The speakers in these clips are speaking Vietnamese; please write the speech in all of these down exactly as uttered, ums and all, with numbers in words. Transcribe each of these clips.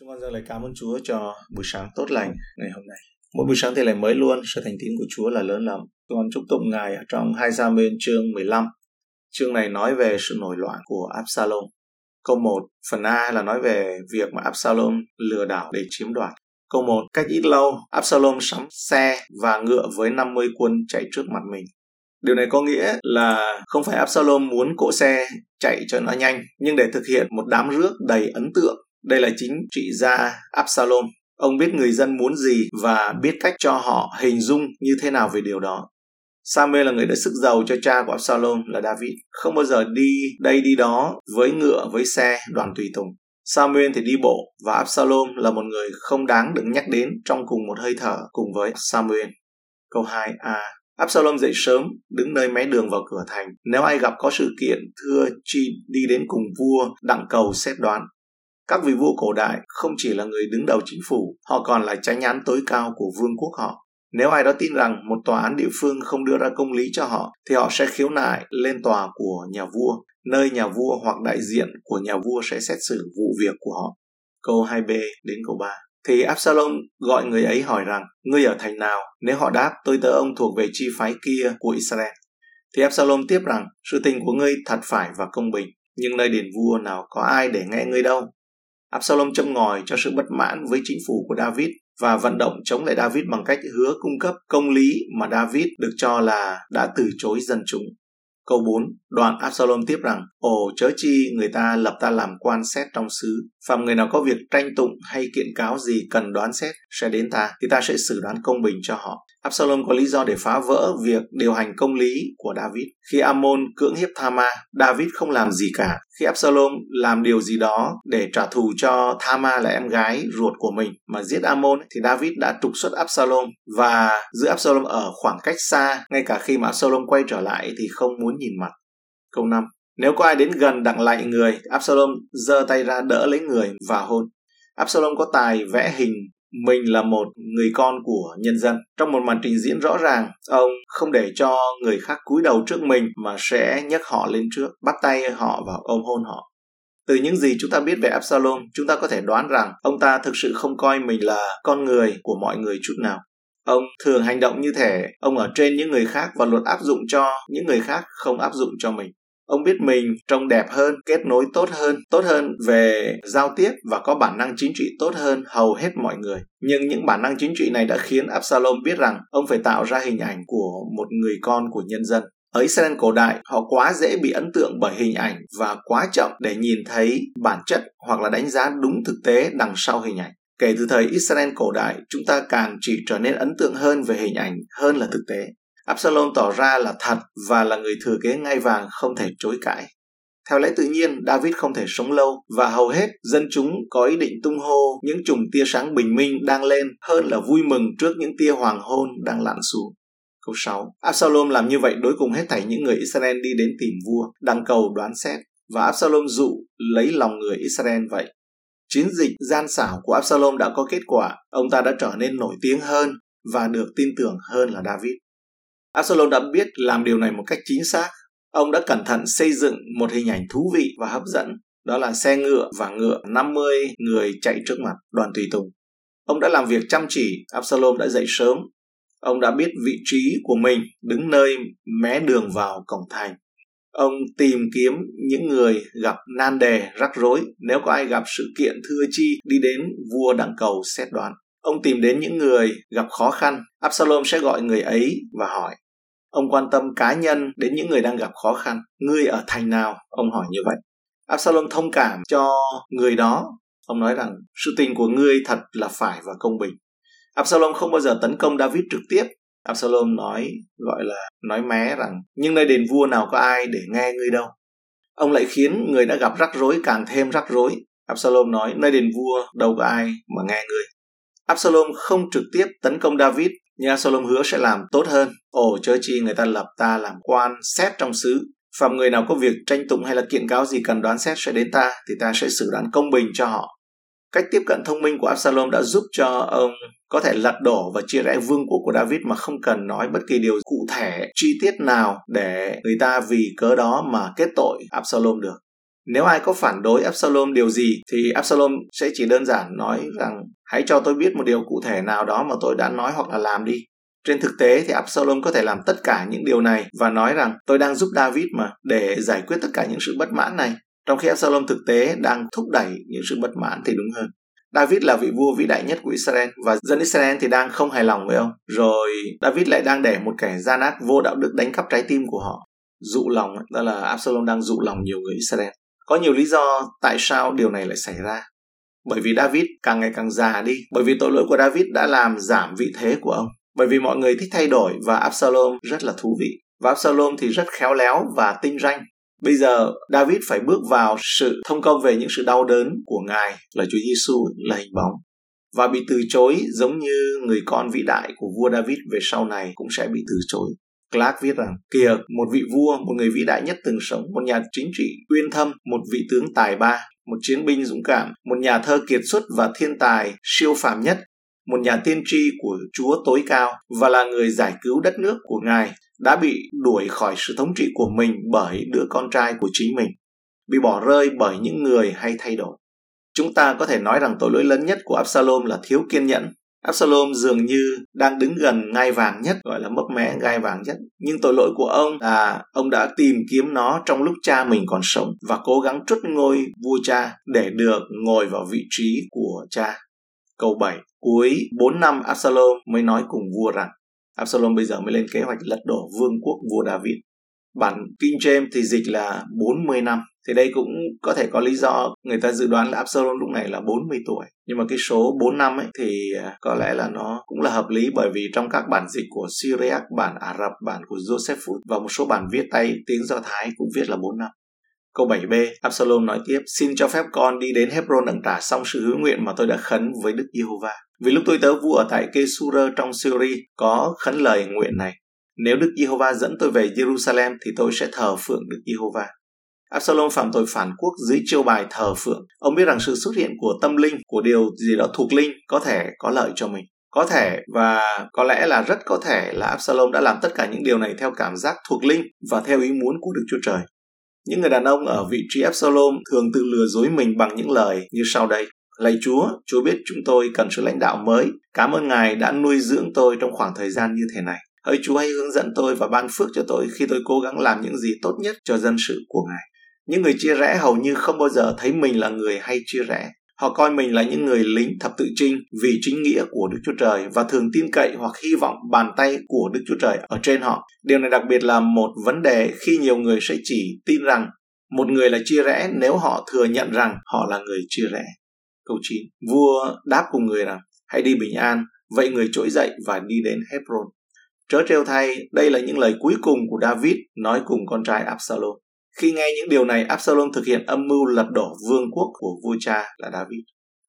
Chúng con dâng lời cảm ơn Chúa cho buổi sáng tốt lành ngày hôm nay. Mỗi buổi sáng thì lại mới luôn, sự thành tín của Chúa là lớn lắm. Chúng con chúc tụng Ngài trong Hai Gia Mên chương mười lăm. Chương này nói về sự nổi loạn của Absalom. Câu một, phần A là nói về việc mà Absalom lừa đảo để chiếm đoạt. Câu một, cách ít lâu, Absalom sắm xe và ngựa với năm mươi quân chạy trước mặt mình. Điều này có nghĩa là không phải Absalom muốn cỗ xe chạy cho nó nhanh, nhưng để thực hiện một đám rước đầy ấn tượng. Đây là chính trị gia Absalom. Ông biết người dân muốn gì và biết cách cho họ hình dung như thế nào về điều đó. Samuel là người đã sức giàu cho cha của Absalom là David. Không bao giờ đi đây đi đó với ngựa, với xe, đoàn tùy tùng. Samuel thì đi bộ và Absalom là một người không đáng được nhắc đến trong cùng một hơi thở cùng với Samuel. Câu hai a. Absalom dậy sớm, đứng nơi mé đường vào cửa thành. Nếu ai gặp có sự kiện, thưa chi đi đến cùng vua, đặng cầu xét đoán. Các vị vua cổ đại không chỉ là người đứng đầu chính phủ, họ còn là chánh án tối cao của vương quốc họ. Nếu ai đó tin rằng một tòa án địa phương không đưa ra công lý cho họ, thì họ sẽ khiếu nại lên tòa của nhà vua, nơi nhà vua hoặc đại diện của nhà vua sẽ xét xử vụ việc của họ. Câu hai b đến câu ba. Thì Absalom gọi người ấy hỏi rằng, ngươi ở thành nào? Nếu họ đáp, tôi tớ ông thuộc về chi phái kia của Israel. Thì Absalom tiếp rằng, sự tình của ngươi thật phải và công bình, nhưng nơi đền vua nào có ai để nghe ngươi đâu. Absalom châm ngòi cho sự bất mãn với chính phủ của David và vận động chống lại David bằng cách hứa cung cấp công lý mà David được cho là đã từ chối dân chúng. Câu bốn, đoạn Absalom tiếp rằng, ồ chớ chi người ta lập ta làm quan xét trong xứ, phàm người nào có việc tranh tụng hay kiện cáo gì cần đoán xét sẽ đến ta, thì ta sẽ xử đoán công bình cho họ. Absalom có lý do để phá vỡ việc điều hành công lý của David. Khi Amnon cưỡng hiếp Tamar, David không làm gì cả. Khi Absalom làm điều gì đó để trả thù cho Tamar là em gái ruột của mình mà giết Amnon, thì David đã trục xuất Absalom và giữ Absalom ở khoảng cách xa, ngay cả khi mà Absalom quay trở lại thì không muốn nhìn mặt. Câu năm, nếu có ai đến gần đặng lạy người, Absalom giơ tay ra đỡ lấy người và hôn. Absalom có tài vẽ hình mình là một người con của nhân dân. Trong một màn trình diễn rõ ràng, ông không để cho người khác cúi đầu trước mình mà sẽ nhấc họ lên trước, bắt tay họ và ôm hôn họ. Từ những gì chúng ta biết về Absalom, chúng ta có thể đoán rằng ông ta thực sự không coi mình là con người của mọi người chút nào. Ông thường hành động như thể ông ở trên những người khác và luật áp dụng cho những người khác không áp dụng cho mình. Ông biết mình trông đẹp hơn, kết nối tốt hơn, tốt hơn về giao tiếp và có bản năng chính trị tốt hơn hầu hết mọi người. Nhưng những bản năng chính trị này đã khiến Absalom biết rằng ông phải tạo ra hình ảnh của một người con của nhân dân. Ở Israel cổ đại, họ quá dễ bị ấn tượng bởi hình ảnh và quá chậm để nhìn thấy bản chất hoặc là đánh giá đúng thực tế đằng sau hình ảnh. Kể từ thời Israel cổ đại, chúng ta càng chỉ trở nên ấn tượng hơn về hình ảnh hơn là thực tế. Absalom tỏ ra là thật và là người thừa kế ngai vàng không thể chối cãi. Theo lẽ tự nhiên, David không thể sống lâu và hầu hết dân chúng có ý định tung hô những chùm tia sáng bình minh đang lên hơn là vui mừng trước những tia hoàng hôn đang lặn xuống. Câu sáu. Absalom làm như vậy đối cùng hết thảy những người Israel đi đến tìm vua, đặng cầu đoán xét, và Absalom dụ lấy lòng người Israel vậy. Chiến dịch gian xảo của Absalom đã có kết quả, ông ta đã trở nên nổi tiếng hơn và được tin tưởng hơn là David. Absalom đã biết làm điều này một cách chính xác. Ông đã cẩn thận xây dựng một hình ảnh thú vị và hấp dẫn, đó là xe ngựa và ngựa năm mươi người chạy trước mặt đoàn tùy tùng. Ông đã làm việc chăm chỉ, Absalom đã dậy sớm. Ông đã biết vị trí của mình đứng nơi mé đường vào cổng thành. Ông tìm kiếm những người gặp nan đề, rắc rối, nếu có ai gặp sự kiện thưa chi đi đến vua đặng cầu xét đoán. Ông tìm đến những người gặp khó khăn, Absalom sẽ gọi người ấy và hỏi. Ông quan tâm cá nhân đến những người đang gặp khó khăn. Ngươi ở thành nào? Ông hỏi như vậy. Absalom thông cảm cho người đó. Ông nói rằng sự tình của ngươi thật là phải và công bình. Absalom không bao giờ tấn công David trực tiếp. Absalom nói, gọi là nói mé rằng, nhưng nơi đền vua nào có ai để nghe ngươi đâu. Ông lại khiến người đã gặp rắc rối càng thêm rắc rối. Absalom nói, nơi đền vua đâu có ai mà nghe ngươi. Absalom không trực tiếp tấn công David, nhưng Absalom hứa sẽ làm tốt hơn. Ồ chớ chi người ta lập ta làm quan xét trong xứ, phàm người nào có việc tranh tụng hay là kiện cáo gì cần đoán xét sẽ đến ta, thì ta sẽ xử đoán công bình cho họ. Cách tiếp cận thông minh của Absalom đã giúp cho ông có thể lật đổ và chia rẽ vương quốc của David mà không cần nói bất kỳ điều cụ thể, chi tiết nào để người ta vì cớ đó mà kết tội Absalom được. Nếu ai có phản đối Absalom điều gì thì Absalom sẽ chỉ đơn giản nói rằng hãy cho tôi biết một điều cụ thể nào đó mà tôi đã nói hoặc là làm đi. Trên thực tế thì Absalom có thể làm tất cả những điều này và nói rằng tôi đang giúp David mà, để giải quyết tất cả những sự bất mãn này. Trong khi Absalom thực tế đang thúc đẩy những sự bất mãn thì đúng hơn. David là vị vua vĩ đại nhất của Israel và dân Israel thì đang không hài lòng với ông. Rồi David lại đang để một kẻ gian ác vô đạo đức đánh cắp trái tim của họ. Dụ lòng, đó là Absalom đang dụ lòng nhiều người Israel. Có nhiều lý do tại sao điều này lại xảy ra. Bởi vì David càng ngày càng già đi, bởi vì tội lỗi của David đã làm giảm vị thế của ông. Bởi vì mọi người thích thay đổi và Absalom rất là thú vị. Và Absalom thì rất khéo léo và tinh ranh. Bây giờ David phải bước vào sự thông công về những sự đau đớn của Ngài là Chúa Giêsu là hình bóng. Và bị từ chối giống như người con vĩ đại của vua David về sau này cũng sẽ bị từ chối. Clark viết rằng, kìa một vị vua, một người vĩ đại nhất từng sống, một nhà chính trị uyên thâm, một vị tướng tài ba, một chiến binh dũng cảm, một nhà thơ kiệt xuất và thiên tài siêu phàm nhất, một nhà tiên tri của Chúa tối cao và là người giải cứu đất nước của Ngài, đã bị đuổi khỏi sự thống trị của mình bởi đứa con trai của chính mình, bị bỏ rơi bởi những người hay thay đổi. Chúng ta có thể nói rằng tội lỗi lớn nhất của Absalom là thiếu kiên nhẫn. Absalom dường như đang đứng gần ngai vàng nhất, gọi là mấp mé ngai vàng nhất. Nhưng tội lỗi của ông là ông đã tìm kiếm nó trong lúc cha mình còn sống và cố gắng truất ngôi vua cha để được ngồi vào vị trí của cha. Câu bảy, cuối bốn năm Absalom mới nói cùng vua rằng, Absalom bây giờ mới lên kế hoạch lật đổ vương quốc vua David. Bản King James thì dịch là bốn mươi năm. Thì đây cũng có thể có lý do người ta dự đoán là Absalom lúc này là bốn mươi tuổi. Nhưng mà cái số bốn năm ấy thì có lẽ là nó cũng là hợp lý, bởi vì trong các bản dịch của Syriac, bản Ả Rập, bản của Joseph Food và một số bản viết tay tiếng Do Thái cũng viết là bốn năm. Câu bảy bê, Absalom nói tiếp, xin cho phép con đi đến Hebron đặng trả xong sự hứa nguyện mà tôi đã khấn với Đức Giê-hô-va. Vì lúc tôi tớ vua ở tại Kê-xu-rơ trong Syri có khấn lời nguyện này. Nếu Đức Giê-hô-va dẫn tôi về Jerusalem thì tôi sẽ thờ phượng Đức Giê-hô-va. Absalom phạm tội phản quốc dưới chiêu bài thờ phượng. Ông biết rằng sự xuất hiện của tâm linh, của điều gì đó thuộc linh có thể có lợi cho mình. Có thể và có lẽ là rất có thể là Absalom đã làm tất cả những điều này theo cảm giác thuộc linh và theo ý muốn của Đức Chúa Trời. Những người đàn ông ở vị trí Absalom thường tự lừa dối mình bằng những lời như sau đây. Lạy Chúa, Chúa biết chúng tôi cần sự lãnh đạo mới. Cảm ơn Ngài đã nuôi dưỡng tôi trong khoảng thời gian như thế này. Hỡi Chúa hãy hướng dẫn tôi và ban phước cho tôi khi tôi cố gắng làm những gì tốt nhất cho dân sự của Ngài. Những người chia rẽ hầu như không bao giờ thấy mình là người hay chia rẽ. Họ coi mình là những người lính thập tự chinh vì chính nghĩa của Đức Chúa Trời và thường tin cậy hoặc hy vọng bàn tay của Đức Chúa Trời ở trên họ. Điều này đặc biệt là một vấn đề khi nhiều người sẽ chỉ tin rằng một người là chia rẽ nếu họ thừa nhận rằng họ là người chia rẽ. Câu chín, vua đáp cùng người rằng, hãy đi bình an. Vậy người trỗi dậy và đi đến Hebron. Trớ trêu thay, đây là những lời cuối cùng của David nói cùng con trai Absalom. Khi nghe những điều này, Absalom thực hiện âm mưu lật đổ vương quốc của vua cha là David.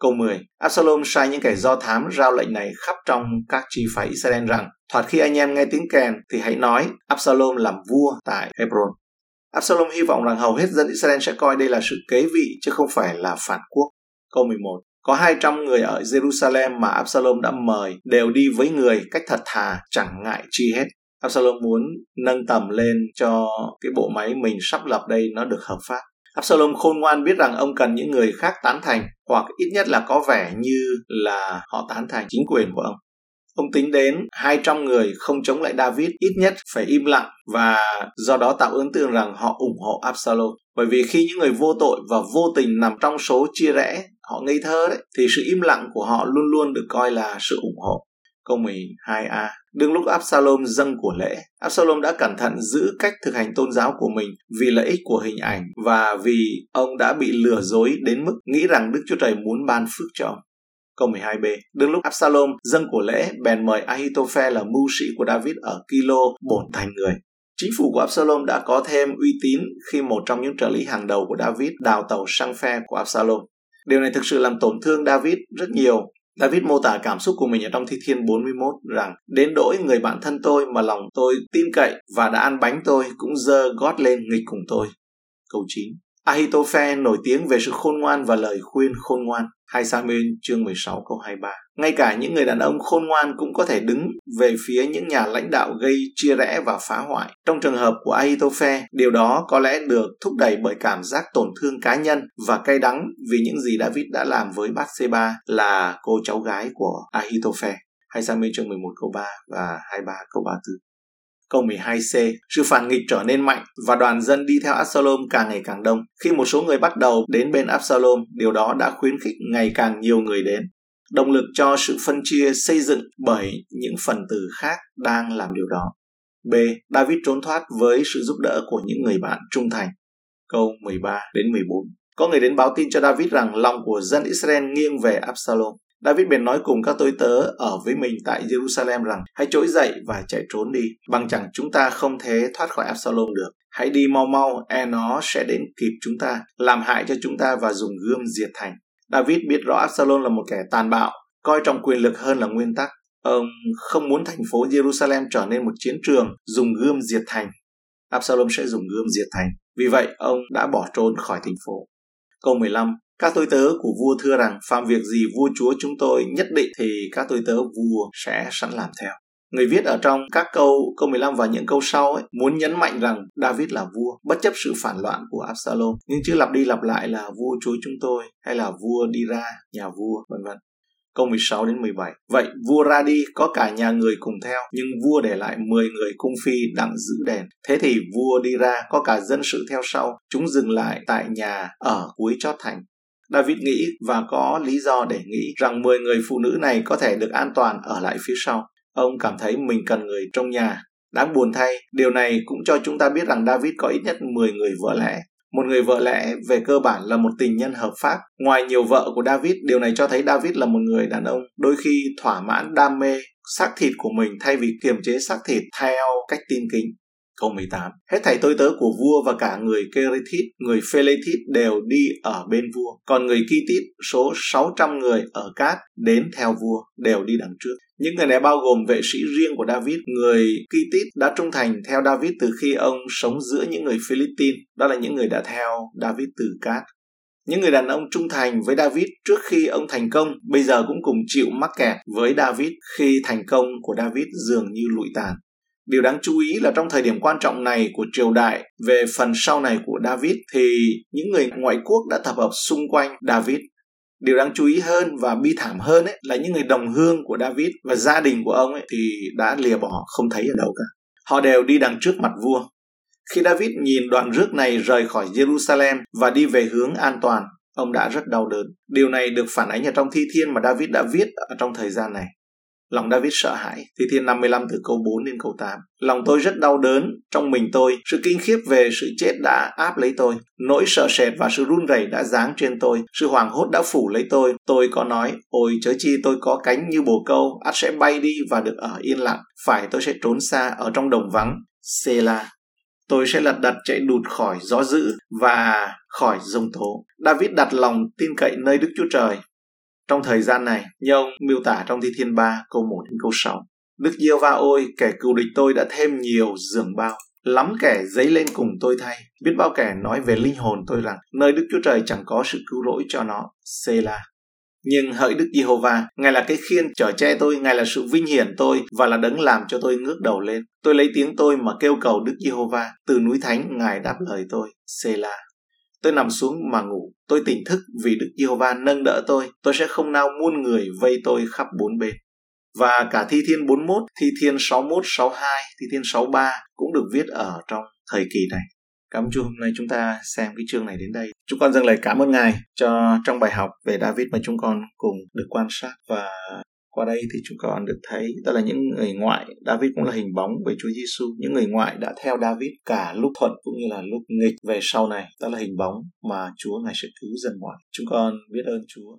Câu mười, Absalom sai những kẻ do thám rao lệnh này khắp trong các chi phái Israel rằng, thoạt khi anh em nghe tiếng kèn thì hãy nói Absalom làm vua tại Hebron. Absalom hy vọng rằng hầu hết dân Israel sẽ coi đây là sự kế vị chứ không phải là phản quốc. Câu mười một, có hai trăm người ở Jerusalem mà Absalom đã mời đều đi với người cách thật thà chẳng ngại chi hết. Absalom muốn nâng tầm lên cho cái bộ máy mình sắp lập đây nó được hợp pháp. Absalom khôn ngoan biết rằng ông cần những người khác tán thành hoặc ít nhất là có vẻ như là họ tán thành chính quyền của ông. Ông tính đến hai trăm người không chống lại David ít nhất phải im lặng và do đó tạo ấn tượng rằng họ ủng hộ Absalom. Bởi vì khi những người vô tội và vô tình nằm trong số chia rẽ, họ ngây thơ đấy, thì sự im lặng của họ luôn luôn được coi là sự ủng hộ. Câu mười hai a, đương lúc Absalom dâng của lễ, Absalom đã cẩn thận giữ cách thực hành tôn giáo của mình vì lợi ích của hình ảnh và vì ông đã bị lừa dối đến mức nghĩ rằng Đức Chúa Trời muốn ban phước cho ông. Câu mười hai b, đương lúc Absalom dâng của lễ, bèn mời Ahithophel là mưu sĩ của David ở Kilo bổn thành người. Chính phủ của Absalom đã có thêm uy tín khi một trong những trợ lý hàng đầu của David đào tàu sang phe của Absalom. Điều này thực sự làm tổn thương David rất nhiều. David mô tả cảm xúc của mình ở trong Thi thiên bốn mươi mốt rằng, đến đỗi người bạn thân tôi mà lòng tôi tin cậy và đã ăn bánh tôi cũng giơ gót lên nghịch cùng tôi. Câu chín, Ahithophel nổi tiếng về sự khôn ngoan và lời khuyên khôn ngoan. Hai Sa-mu-ên chương mười sáu câu hai mươi ba. Ngay cả những người đàn ông khôn ngoan cũng có thể đứng về phía những nhà lãnh đạo gây chia rẽ và phá hoại. Trong trường hợp của Ahithophel, điều đó có lẽ được thúc đẩy bởi cảm giác tổn thương cá nhân và cay đắng vì những gì David đã làm với Bát-sê-ba là cô cháu gái của Ahithophel. Hai Sa-mu-ên chương mười một câu ba và hai mươi ba câu ba mươi tư. Câu mười hai C, sự phản nghịch trở nên mạnh và đoàn dân đi theo Absalom càng ngày càng đông. Khi một số người bắt đầu đến bên Absalom, điều đó đã khuyến khích ngày càng nhiều người đến. Động lực cho sự phân chia xây dựng bởi những phần tử khác đang làm điều đó. B. David trốn thoát với sự giúp đỡ của những người bạn trung thành. Câu mười ba đến mười bốn. Có người đến báo tin cho David rằng lòng của dân Israel nghiêng về Absalom. David bèn nói cùng các tôi tớ ở với mình tại Jerusalem rằng hãy trỗi dậy và chạy trốn đi, bằng chẳng chúng ta không thể thoát khỏi Absalom được. Hãy đi mau mau, e nó sẽ đến kịp chúng ta, làm hại cho chúng ta và dùng gươm diệt thành. David biết rõ Absalom là một kẻ tàn bạo, coi trọng quyền lực hơn là nguyên tắc. Ông không muốn thành phố Jerusalem trở nên một chiến trường dùng gươm diệt thành. Absalom sẽ dùng gươm diệt thành. Vì vậy, ông đã bỏ trốn khỏi thành phố. Câu mười lăm. Các tôi tớ của vua thưa rằng phàm việc gì vua chúa chúng tôi nhất định thì các tôi tớ vua sẽ sẵn làm theo. Người viết ở trong các câu câu mười lăm và những câu sau ấy, muốn nhấn mạnh rằng David là vua bất chấp sự phản loạn của Absalom. Nhưng chữ lặp đi lặp lại là vua chúa chúng tôi hay là vua đi ra, nhà vua, vân vân. Câu mười sáu đến mười bảy. Vậy vua ra đi có cả nhà người cùng theo, nhưng vua để lại mười người cung phi đặng giữ đền. Thế thì vua đi ra có cả dân sự theo sau, chúng dừng lại tại nhà ở cuối chót thành. David nghĩ và có lý do để nghĩ rằng mười người phụ nữ này có thể được an toàn ở lại phía sau. Ông cảm thấy mình cần người trong nhà. Đáng buồn thay, điều này cũng cho chúng ta biết rằng David có ít nhất mười người vợ lẽ. Một người vợ lẽ về cơ bản là một tình nhân hợp pháp. Ngoài nhiều vợ của David, điều này cho thấy David là một người đàn ông đôi khi thỏa mãn đam mê xác thịt của mình thay vì kiềm chế xác thịt theo cách tin kính. Câu mười tám. Hết thảy tôi tớ của vua và cả người Keretit, người Philetit đều đi ở bên vua. Còn người Kytit, số sáu trăm người ở Cát đến theo vua, đều đi đằng trước. Những người này bao gồm vệ sĩ riêng của David. Người Kytit đã trung thành theo David từ khi ông sống giữa những người Philistin. Đó là những người đã theo David từ Cát. Những người đàn ông trung thành với David trước khi ông thành công, bây giờ cũng cùng chịu mắc kẹt với David khi thành công của David dường như lụi tàn. Điều đáng chú ý là trong thời điểm quan trọng này của triều đại về phần sau này của David thì những người ngoại quốc đã tập hợp xung quanh David. Điều đáng chú ý hơn và bi thảm hơn ấy, là những người đồng hương của David và gia đình của ông ấy thì đã lìa bỏ không thấy ở đâu cả. Họ đều đi đằng trước mặt vua. Khi David nhìn đoạn rước này rời khỏi Jerusalem và đi về hướng an toàn, ông đã rất đau đớn. Điều này được phản ánh ở trong thi thiên mà David đã viết ở trong thời gian này. Lòng David sợ hãi. Thi thiên năm mươi lăm từ câu bốn đến câu tám. Lòng tôi rất đau đớn trong mình tôi. Sự kinh khiếp về sự chết đã áp lấy tôi. Nỗi sợ sệt và sự run rẩy đã giáng trên tôi. Sự hoảng hốt đã phủ lấy tôi. Tôi có nói, ôi chớ chi tôi có cánh như bồ câu, ắt sẽ bay đi và được ở yên lặng. Phải tôi sẽ trốn xa ở trong đồng vắng. Sela. Tôi sẽ lật đật chạy đụt khỏi gió dữ và khỏi giông tố. David đặt lòng tin cậy nơi Đức Chúa Trời. Trong thời gian này, như ông miêu tả trong Thi Thiên ba, câu một đến câu sáu. Đức Giê-hô-va ôi, kẻ cừu địch tôi đã thêm nhiều giường bao. Lắm kẻ dấy lên cùng tôi thay. Biết bao kẻ nói về linh hồn tôi rằng, nơi Đức Chúa Trời chẳng có sự cứu lỗi cho nó. Sê-la. Nhưng hỡi Đức Giê-hô-va, Ngài là cái khiên chở che tôi, Ngài là sự vinh hiển tôi và là đấng làm cho tôi ngước đầu lên. Tôi lấy tiếng tôi mà kêu cầu Đức Giê-hô-va, từ núi thánh Ngài đáp lời tôi. Sê-la. Tôi nằm xuống mà ngủ, tôi tỉnh thức vì Đức Giê-hô-va nâng đỡ tôi, tôi sẽ không nao muôn người vây tôi khắp bốn bên. Và cả thi thiên bốn mươi mốt, thi thiên sáu mươi mốt, sáu mươi hai, thi thiên sáu mươi ba cũng được viết ở trong thời kỳ này. Cảm ơn Chúa, hôm nay chúng ta xem cái chương này đến đây. Chúng con dâng lời cảm ơn Ngài cho trong bài học về David mà chúng con cùng được quan sát, và qua đây thì chúng con được thấy đó là những người ngoại, David cũng là hình bóng về Chúa Giêsu, những người ngoại đã theo David cả lúc thuận cũng như là lúc nghịch về sau này, đó là hình bóng mà Chúa Ngài sẽ cứu dân ngoại. Chúng con biết ơn Chúa.